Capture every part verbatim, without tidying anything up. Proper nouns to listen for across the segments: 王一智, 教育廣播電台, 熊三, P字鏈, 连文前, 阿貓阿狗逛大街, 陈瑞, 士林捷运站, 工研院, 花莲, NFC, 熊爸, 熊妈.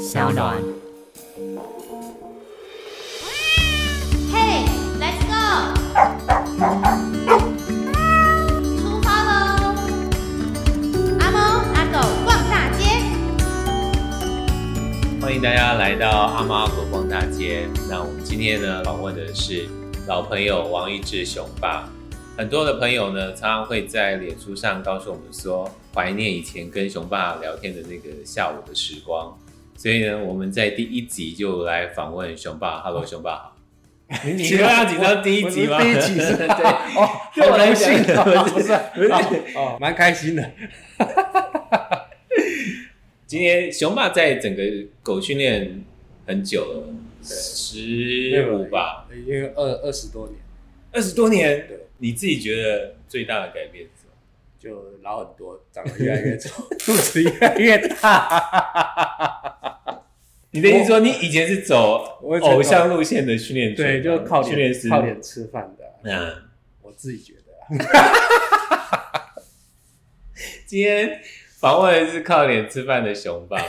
SoundOn。Hey, let's go！ 出发喽！阿猫阿狗逛大街。欢迎大家来到阿猫阿狗逛大街。那我们今天呢，访问的是老朋友王一智熊爸。很多的朋友呢，常常会在脸书上告诉我们说，怀念以前跟熊爸聊天的那个下午的时光。所以呢，我们在第一集就来访问熊爸。Hello， 熊爸好。你又要紧张第一集吗？第一集是，对，哦，对我来讲，不是，不是，哦，蛮开心的。今天熊爸在整个狗训练很久了，十五吧，因为二二十多年，二十多年。对。你自己觉得最大的改变是什么？就老很多，长得越来越丑，肚子越来越大。你的意思说，你以前是走偶像路线的训练？对，就靠训练师靠脸吃饭的。嗯，我自己觉得、啊。今天访问的是靠脸吃饭的熊爸。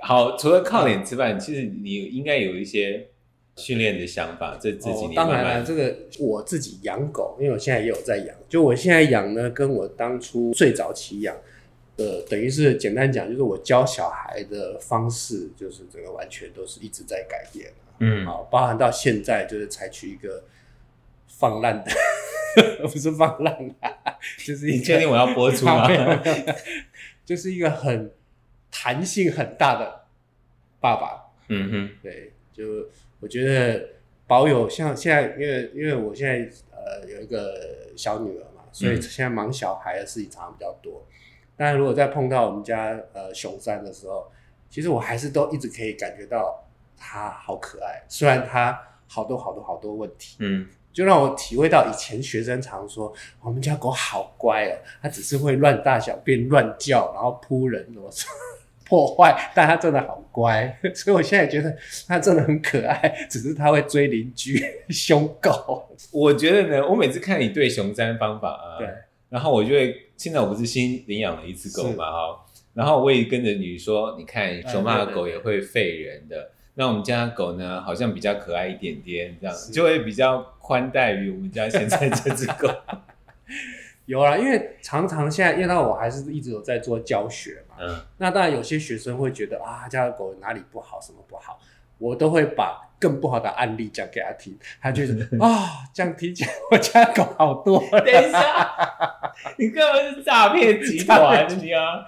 好，除了靠脸吃饭，其实你应该有一些训练的想法，这自己你慢慢、哦、当然了，这个我自己养狗，因为我现在也有在养。就我现在养呢，跟我当初最早期养，呃，等于是简单讲，就是我教小孩的方式，就是整个完全都是一直在改变、啊。嗯，好，包含到现在就是采取一个放烂的，不是放烂啊，就是一个你确定我要播出吗？就是一个很弹性很大的爸爸。嗯哼，对，就。我觉得保有像现在，因为因为我现在呃有一个小女儿嘛，所以现在忙小孩的事情常常比较多。但如果再碰到我们家呃熊三的时候，其实我还是都一直可以感觉到她好可爱，虽然她好多好多好多问题，嗯，就让我体会到以前学生常说我们家狗好乖哦，它只是会乱大小便、乱叫，然后扑人啰嗦。破坏，但他真的好乖，所以我现在觉得他真的很可爱，只是他会追邻居、凶狗。我觉得呢，我每次看你对熊三方法啊，对，然后我就会，现在我不是新领养了一只狗嘛哈，然后我也跟着你说，你看熊妈的狗也会吠人的，那我们家的狗呢好像比较可爱一点点，这样就会比较宽待于我们家现在这只狗。有啦，因为常常现在，因为我还是一直有在做教学嘛。嗯。那当然有些学生会觉得啊，家的狗哪里不好，什么不好，我都会把更不好的案例讲给他听，他就觉得啊，这样听起来我家的狗好多了。等一下，你根本是诈骗集团，你啊！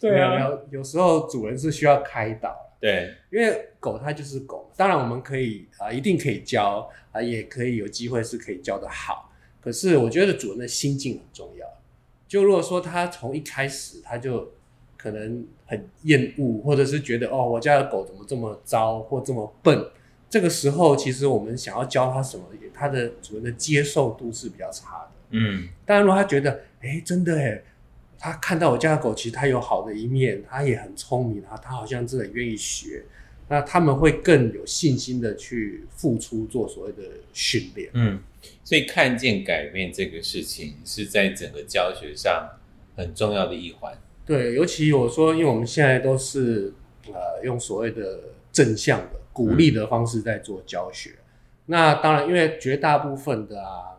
对啊，有有时候主人是需要开导。对，因为狗它就是狗，当然我们可以啊、呃，一定可以教啊、呃，也可以有机会是可以教得好。可是我觉得主人的心境很重要。就如果说他从一开始他就可能很厌恶，或者是觉得哦我家的狗怎么这么糟或这么笨，这个时候其实我们想要教他什么，他的主人的接受度是比较差的。嗯，但如果他觉得哎真的哎，他看到我家的狗其实他有好的一面，他也很聪明啊，他好像真的愿意学，那他们会更有信心的去付出做所谓的训练。嗯，所以看见改变这个事情是在整个教学上很重要的一环。对，尤其我说，因为我们现在都是呃用所谓的正向的鼓励的方式在做教学。嗯、那当然，因为绝大部分的啊，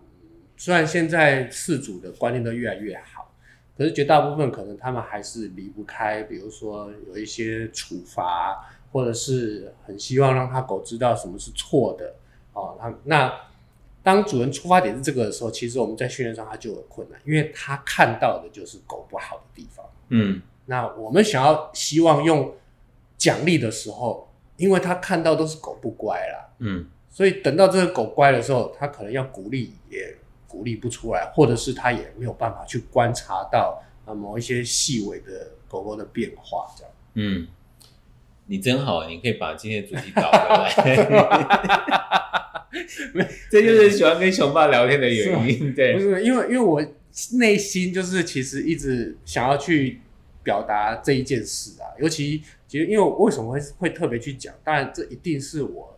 虽然现在饲主的观念都越来越好，可是绝大部分可能他们还是离不开，比如说有一些处罚。或者是很希望让他狗知道什么是错的、哦、他那当主人出发点是这个的时候，其实我们在训练上他就有困难，因为他看到的就是狗不好的地方。嗯，那我们想要希望用奖励的时候，因为他看到都是狗不乖啦，嗯，所以等到这个狗乖的时候，他可能要鼓励也鼓励不出来，或者是他也没有办法去观察到、呃、某一些细微的狗狗的变化，这样。嗯。你真好，你可以把今天的主题倒回来。这就是喜欢跟熊爸聊天的原因，对。不是因为因为我内心就是其实一直想要去表达这一件事啊，尤其其实因为我为什么会会特别去讲，当然这一定是我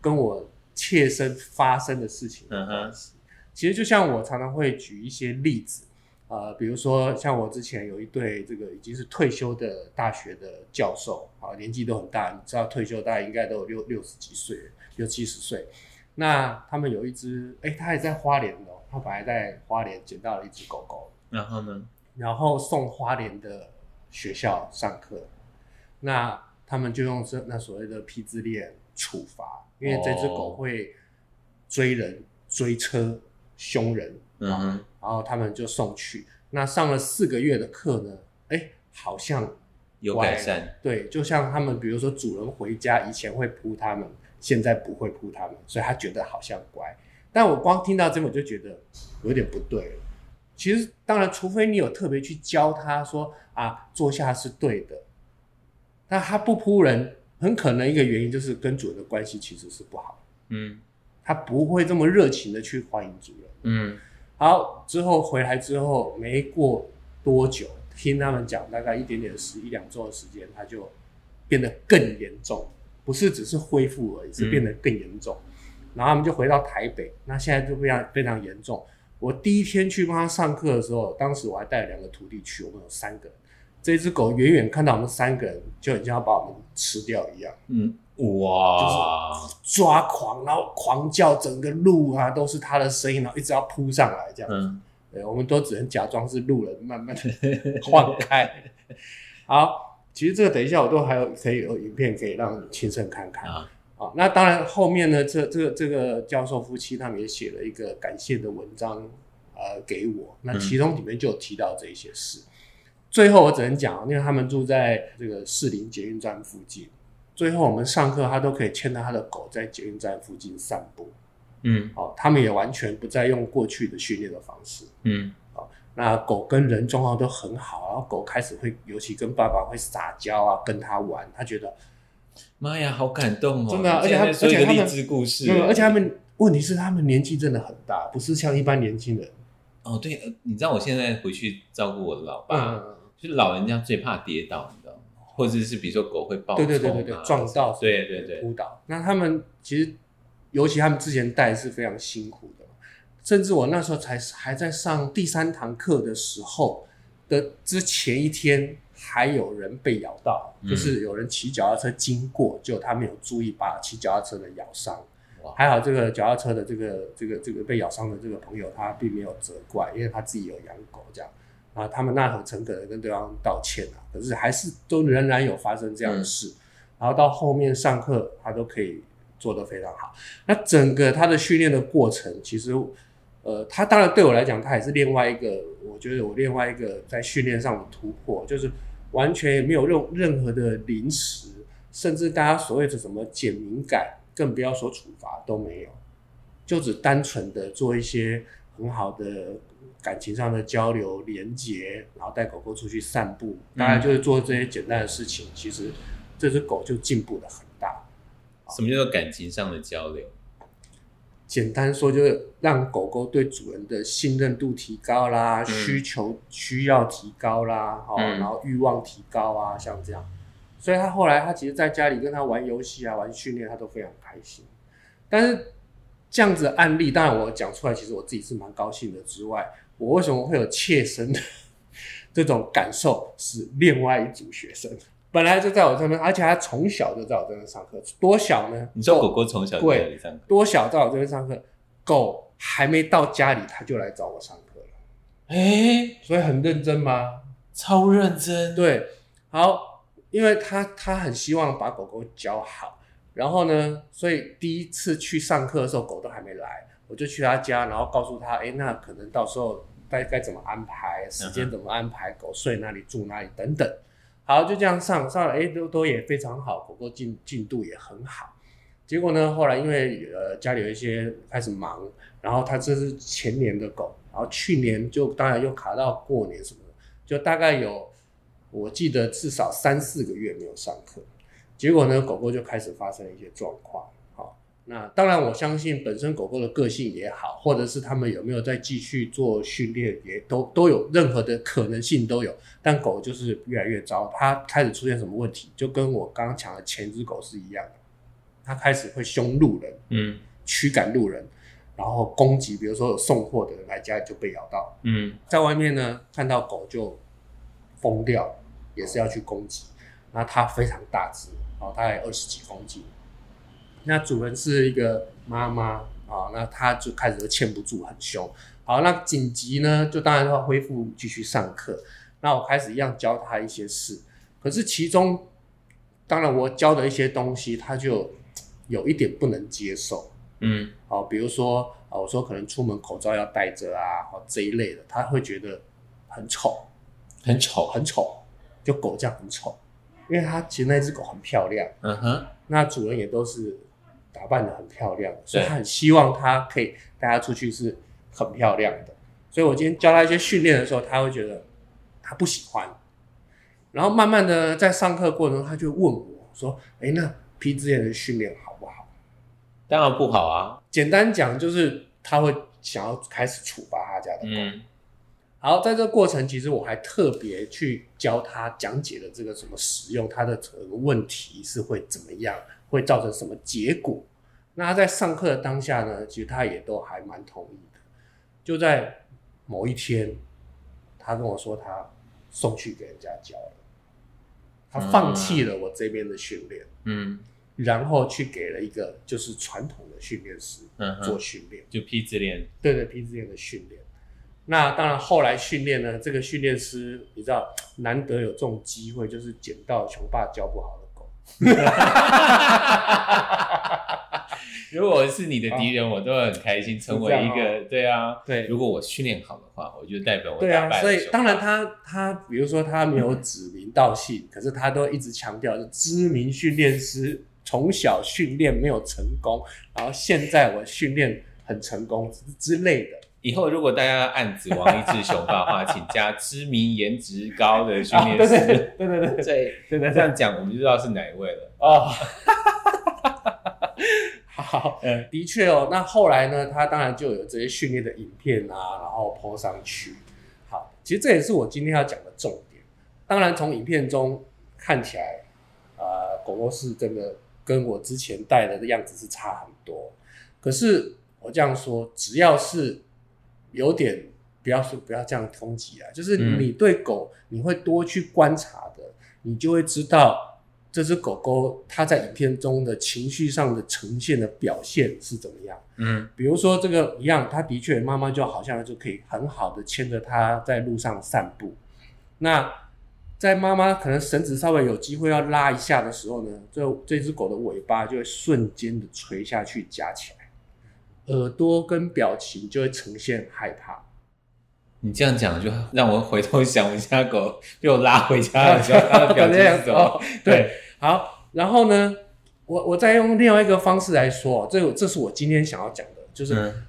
跟我切身发生的事情的关系。嗯哼。其实就像我常常会举一些例子。呃，比如说像我之前有一对这个已经是退休的大学的教授啊，年纪都很大，你知道退休大概应该都有六六十几岁、六七十岁。那他们有一只，哎、欸，他还在花莲哦，他本来在花莲捡到了一只狗狗，然后呢，然后送花莲的学校上课，那他们就用这那所谓的皮质链处罚，因为这只狗会追人、追车、凶人。嗯哼，然后他们就送去，那上了四个月的课呢，哎，好像有改善。对，就像他们，比如说主人回家以前会扑他们，现在不会扑他们，所以他觉得好像乖。但我光听到这个我就觉得有点不对了。其实当然，除非你有特别去教他说啊，坐下是对的，那他不扑人，很可能一个原因就是跟主人的关系其实是不好。嗯，他不会这么热情的去欢迎主人。嗯。好，之后回来之后没过多久，听他们讲，大概一点点时一两周的时间，他就变得更严重，不是只是恢复而已，是变得更严重。嗯、然后他们就回到台北，那现在就非常非常严重。我第一天去帮他上课的时候，当时我还带了两个徒弟去，我们有三个人。这只狗远远看到我们三个人，就很像要把我们吃掉一样。嗯，哇，就是抓狂，然后狂叫，整个路啊都是它的声音，然后一直要扑上来这样子。嗯，对，我们都只能假装是路人，慢慢的晃开。好，其实这个等一下我都还有可以有影片可以让你亲身看看。啊好，那当然后面呢，这这个这个教授夫妻他们也写了一个感谢的文章，呃，给我。那其中里面就有提到这一些事。嗯，最后我只能讲，因为他们住在这个士林捷运站附近，最后我们上课他都可以牵着他的狗在捷运站附近散步。嗯，哦，他们也完全不再用过去的训练的方式。嗯，哦，那狗跟人状况都很好，然后狗开始会，尤其跟爸爸会撒娇啊，跟他玩，他觉得，妈呀，好感动哦！真的，而且他们，而且他们，嗯，而且他们，问题是他们年纪真的很大，不是像一般年轻人。哦，对，你知道我现在回去照顾我的老爸。嗯，就是老人家最怕跌倒，你知道吗？或者是比如说狗会爆冲啊，对对对对，撞到，对对对，扑倒。那他们其实，尤其他们之前带是非常辛苦的，甚至我那时候才还在上第三堂课的时候的之前一天，还有人被咬到，嗯，就是有人骑脚踏车经过，就他没有注意把骑脚踏车的咬伤。还好这个脚踏车的这个这个这个被咬伤的这个朋友，他并没有责怪，因为他自己有养狗这样。啊，他们那很诚恳的跟对方道歉啊，可是还是都仍然有发生这样的事。嗯，然后到后面上课，他都可以做得非常好。那整个他的训练的过程，其实，呃，他当然对我来讲，他也是另外一个，我觉得我另外一个在训练上的突破，就是完全没有任任何的临时，甚至大家所谓的什么减敏感，更不要说处罚都没有，就只单纯的做一些很好的感情上的交流、连结，然后带狗狗出去散步，当然就是做这些简单的事情。嗯，其实这只狗就进步的很大。什么叫做感情上的交流？简单说就是让狗狗对主人的信任度提高啦，嗯，需求需要提高啦，哦，嗯，然后欲望提高啊，像这样。所以他后来他其实在家里跟他玩游戏啊、玩训练，他都非常开心。但是这样子的案例，当然我讲出来，其实我自己是蛮高兴的。之外，我为什么会有切身的这种感受，是另外一组学生本来就在我这边，而且他从小就在我这边上课。多小呢？你说狗狗从小在这里上课？多小在我这边上课？狗还没到家里，他就来找我上课了。哎，欸，所以很认真吗？超认真。对，好，因为他他很希望把狗狗教好。然后呢，所以第一次去上课的时候，狗都还没来，我就去他家，然后告诉他，哎，那可能到时候该该怎么安排，时间怎么安排，狗睡哪里、住哪里等等。好，就这样上上了，哎，都都也非常好，狗狗进进度也很好。结果呢，后来因为呃家里有一些开始忙，然后他这是前年的狗，然后去年就当然又卡到过年什么的，就大概有我记得至少三四个月没有上课。结果呢，狗狗就开始发生一些状况。好，那当然我相信本身狗狗的个性也好，或者是他们有没有再继续做训练，也都都有任何的可能性都有。但狗就是越来越糟，它开始出现什么问题，就跟我刚刚讲的前一只狗是一样的，它开始会凶路人，嗯，驱赶路人，然后攻击，比如说有送货的人来家里就被咬到，嗯，在外面呢看到狗就疯掉，也是要去攻击。那它非常大只，哦，它还二十几公斤。那主人是一个妈妈啊，那它就开始就欠不住，很凶。好，那紧急呢，就当然要恢复继续上课。那我开始一样教它一些事，可是其中当然我教的一些东西，它就有一点不能接受。嗯，好，比如说啊，我说可能出门口罩要戴着啊，这一类的，他会觉得很丑，很丑，很丑，就狗这样很丑，因为他其实那只狗很漂亮，嗯哼，那主人也都是打扮得很漂亮，所以他很希望他可以带他出去是很漂亮的，所以我今天教他一些训练的时候，他会觉得他不喜欢，然后慢慢的在上课过程中，他就问我说，哎，那P之前的训练好不好？当然不好啊！简单讲就是他会想要开始处罚他家的狗。嗯，好，在这个过程，其实我还特别去教他讲解的这个什么使用，他的这个问题是会怎么样，会造成什么结果。那他在上课的当下呢，其实他也都还蛮同意的。就在某一天，他跟我说他送去给人家教了，他放弃了我这边的训练。嗯。然后去给了一个就是传统的训练师做训练，嗯，就 P 字练，对对 P 字练的训练。那当然后来训练呢，这个训练师你知道难得有这种机会，就是捡到穷爸教不好的狗。如果是你的敌人，哦，我都很开心成为一个，哦，对啊，对。如果我训练好的话，我就代表我打败了。对啊，所以当然他他比如说他没有指名道姓，嗯，可是他都一直强调是知名训练师。从小训练没有成功，然后现在我训练很成功之类的。以后如果大家暗指王一智雄爸的话，请加知名颜值高的训练师。哦，对对对对对对对，这样讲我们就知道是哪一位了。哦，好，嗯，的确哦。那后来呢，他当然就有这些训练的影片啊，然后 po 上去。好，其实这也是我今天要讲的重点。当然，从影片中看起来，呃，狗狗是真的。跟我之前带的样子是差很多，可是我这样说，只要是有点不要说不要这样抨击啊，就是你对狗，嗯，你会多去观察的，你就会知道这只狗狗它在影片中的情绪上的呈现的表现是怎么样。嗯，比如说这个一样，它的确妈妈就好像就可以很好的牵着它在路上散步，那。在妈妈可能绳子稍微有机会要拉一下的时候呢，这这只狗的尾巴就会瞬间的垂下去夹起来，耳朵跟表情就会呈现害怕。你这样讲就让我回头想我家狗被我拉回家的时候它的表情是什么、哦、对, 对，好，然后呢我我再用另外一个方式来说，这这是我今天想要讲的，就是、嗯、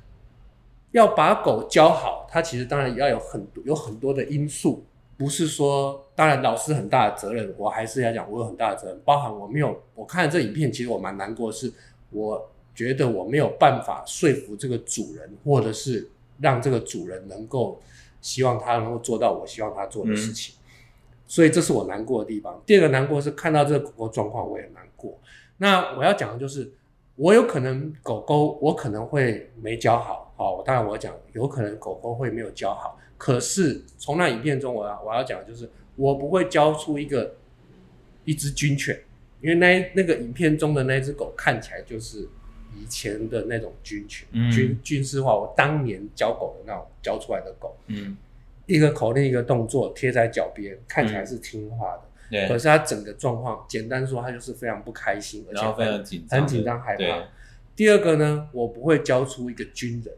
要把狗教好，它其实当然也要有很多有很多的因素，不是说，当然老师很大的责任，我还是要讲我有很大的责任，包含我没有，我看了这影片，其实我蛮难过的是，我觉得我没有办法说服这个主人，或者是让这个主人能够希望他能够做到我希望他做的事情、嗯、所以这是我难过的地方。第二个难过是看到这个狗狗状况我也难过。那我要讲的就是我有可能狗狗我可能会没教好、哦、当然我讲有可能狗狗会没有教好，可是从那影片中我要我要讲的就是我不会教出一个一只军犬，因为那那个影片中的那只狗看起来就是以前的那种军犬、嗯、军军事化，我当年教狗的那种教出来的狗、嗯、一个口令一个动作贴在脚边，看起来是听话的、嗯对，可是他整个状况，简单说，他就是非常不开心，而且非常紧张，很紧张害怕。第二个呢，我不会教出一个军人，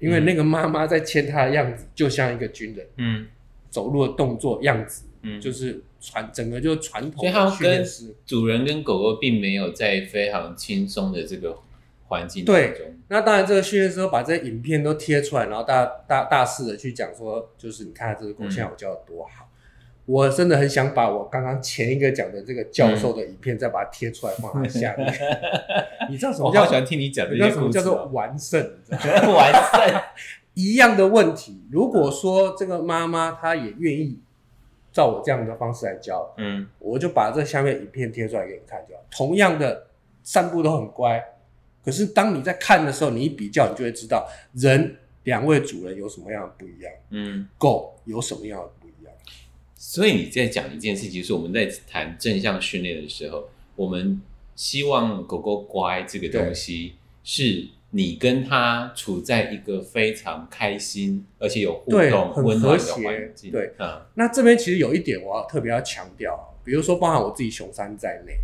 因为那个妈妈在牵他的样子就像一个军人，嗯，走路的动作样子，嗯，就是传整个就是传统的训练师。所以他跟主人跟狗狗并没有在非常轻松的这个环境当中。对，那当然这个训练师把这影片都贴出来，然后大大大肆的去讲说，就是你看这个狗现在我教的多好。嗯，我真的很想把我刚刚前一个讲的这个教授的影片再把它贴出来放在下面、嗯、你知道什么叫我好喜欢听你讲的一些故事、哦、你知道什么叫做完胜完胜一样的问题，如果说这个妈妈她也愿意照我这样的方式来教，嗯，我就把这下面影片贴出来给你看就好。同样的散步都很乖，可是当你在看的时候，你一比较，你就会知道人两位主人有什么样的不一样，嗯，狗有什么样的不一样。所以你在讲一件事情，就是我们在谈正向训练的时候，我们希望狗狗乖这个东西是你跟它处在一个非常开心而且有互动温暖的环境。对、嗯、那这边其实有一点我要特别要强调，比如说包含我自己熊三在内，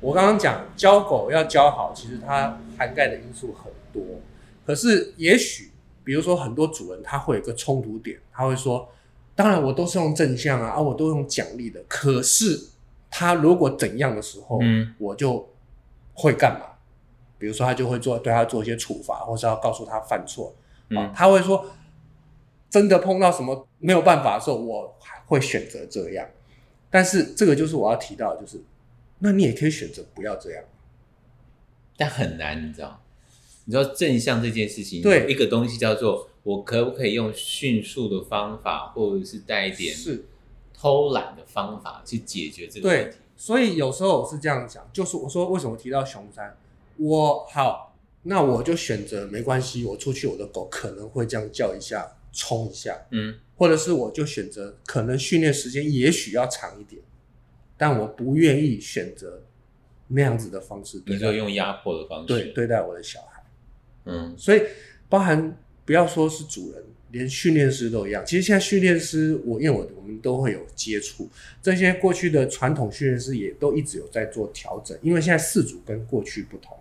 我刚刚讲教狗要教好，其实它涵盖的因素很多。可是也许比如说很多主人他会有一个冲突点，他会说当然我都是用正向 啊, 啊我都用奖励的，可是他如果怎样的时候、嗯、我就会干嘛，比如说他就会做对他做一些处罚，或是要告诉他犯错、嗯啊、他会说真的碰到什么没有办法的时候我会选择这样。但是这个就是我要提到的，就是那你也可以选择不要这样，但很难。你知道你知道正向这件事情，对一个东西叫做我可不可以用迅速的方法，或者是带一点偷懒的方法去解决这个问题。对，所以有时候我是这样讲，就是我说为什么提到熊三，我好，那我就选择没关系，我出去我的狗可能会这样叫一下，冲一下，嗯，或者是我就选择可能训练时间也许要长一点，但我不愿意选择那样子的方式对待，你就用压迫的方式对对待我的小孩。嗯，所以包含不要说是主人，连训练师都一样。其实现在训练师，我因为我我们都会有接触，这些过去的传统训练师也都一直有在做调整，因为现在饲主跟过去不同。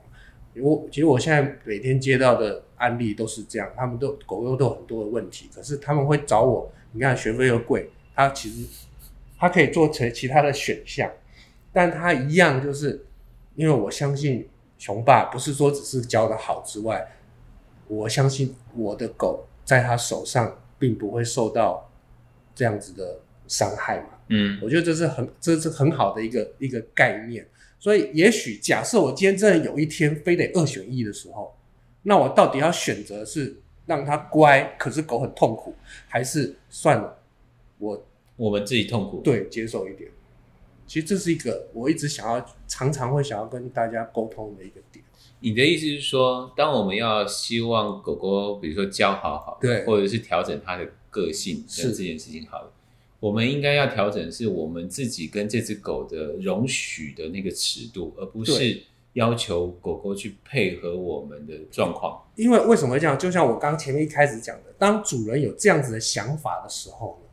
我其实我现在每天接到的案例都是这样，他们都狗狗都有很多的问题，可是他们会找我。你看学费又贵，他其实他可以做成其他的选项，但他一样就是因为我相信熊爸不是说只是教得好之外，我相信我的狗在他手上并不会受到这样子的伤害嘛。嗯，我觉得这是很这是很好的一个一个概念。所以也许假设我今天真的有一天非得二选一的时候，那我到底要选择是让他乖，可是狗很痛苦，还是算了，我我们自己痛苦，对，接受一点。其实这是一个我一直想要常常会想要跟大家沟通的一个点。你的意思是说，当我们要希望狗狗比如说教好好，对，或者是调整它的个性是这件事情好了，我们应该要调整是我们自己跟这只狗的容许的那个尺度，而不是要求狗狗去配合我们的状况。因为为什么会这样，就像我刚前面一开始讲的，当主人有这样子的想法的时候呢，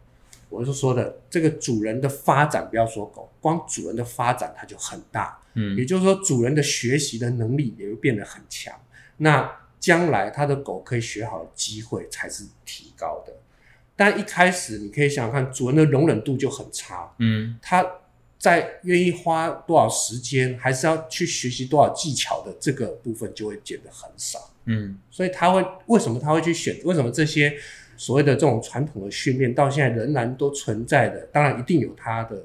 我就说的这个主人的发展，不要说狗，光主人的发展它就很大，嗯，也就是说主人的学习的能力也会变得很强，那将来他的狗可以学好的机会才是提高的。但一开始你可以想想看，主人的容忍度就很差，嗯，他在愿意花多少时间，还是要去学习多少技巧的这个部分就会减得很少，嗯，所以他会为什么他会去选，为什么这些所谓的这种传统的训练到现在仍然都存在的，当然一定有它的，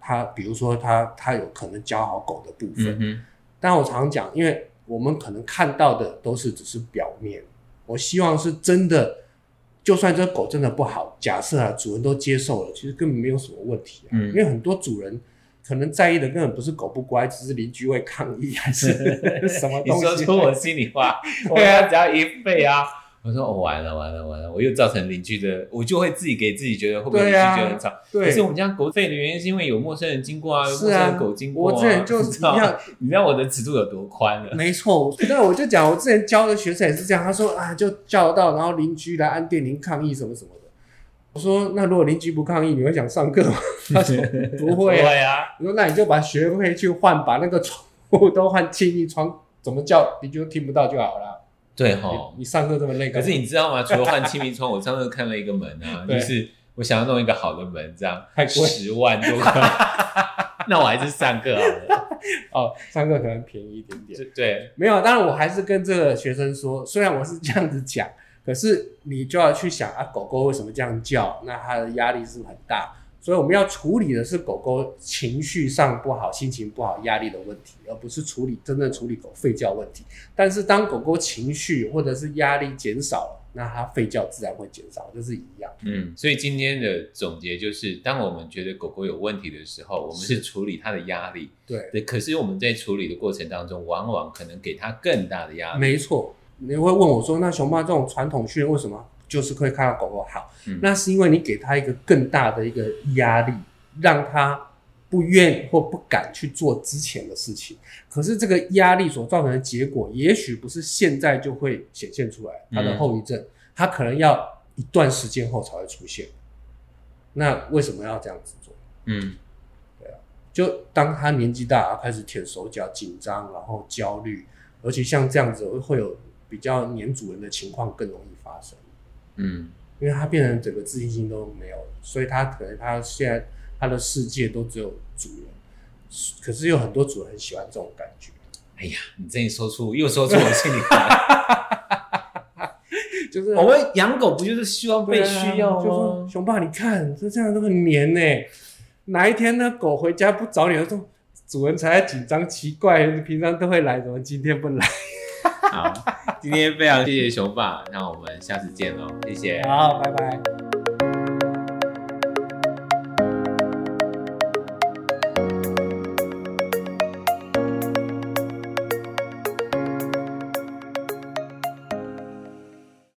它比如说它它有可能教好狗的部分。嗯，但我常讲，因为我们可能看到的都是只是表面，我希望是真的，就算这狗真的不好，假设啊主人都接受了，其实根本没有什么问题啊，嗯，因为很多主人可能在意的根本不是狗不乖，只是邻居会抗议还是什么东西。你说出我心里话，我要只要一倍啊。我说我、哦、完了完了完了，我又造成邻居的，我就会自己给自己觉得会不会邻居觉得很吵。对啊，对。可是我们家狗吠的原因是因为有陌生人经过啊，有陌生人狗经过啊。我之前就知道，你知道我的尺度有多宽了。没错，对，我就讲我之前教的学生也是这样，他说啊，就叫到，然后邻居来按电铃抗议什么什么的。我说那如果邻居不抗议，你会想上课吗？他说不会啊。我说那你就把学费去换，把那个窗户都换轻一窗，怎么叫邻居都听不到就好了。对齁，你上课这么累，可是你知道吗？除了换气密窗，我上课看了一个门啊，就是我想要弄一个好的门，这样十万多块，那我还是上课好了。哦，上课可能便宜一点点。对，没有，当然我还是跟这个学生说，虽然我是这样子讲，可是你就要去想啊，狗狗为什么这样叫？那它的压力是不是很大？所以我们要处理的是狗狗情绪上不好，心情不好，压力的问题，而不是处理真正处理狗吠叫问题。但是当狗狗情绪或者是压力减少了，那它吠叫自然会减少，就是一样。嗯，所以今天的总结就是，当我们觉得狗狗有问题的时候，我们是处理它的压力，对，对。可是我们在处理的过程当中，往往可能给它更大的压力。没错，你会问我说，那熊爸这种传统训练为什么就是会看到狗狗好？嗯，那是因为你给它一个更大的一个压力，让它不愿或不敢去做之前的事情，可是这个压力所造成的结果，也许不是现在就会显现出来，它的后遗症，它可能要一段时间后才会出现。那为什么要这样子做？嗯，对啊，就当他年纪大，开始舔手脚、紧张，然后焦虑，而且像这样子会有比较黏主人的情况更容易发生。嗯，因为他变成整个自信心都没有了，所以他可能他现在。他的世界都只有主人，可是有很多主人很喜欢这种感觉。哎呀，你这一说出又说出我心里话，就是我们养狗不就是希望被需要吗？啊、就说熊爸，你看这这样都很黏呢、欸。哪一天呢，狗回家不找你的时候，主人才紧张，奇怪，平常都会来，怎么今天不来？好，今天非常谢谢熊爸，那我们下次见喽，谢谢，好，拜拜。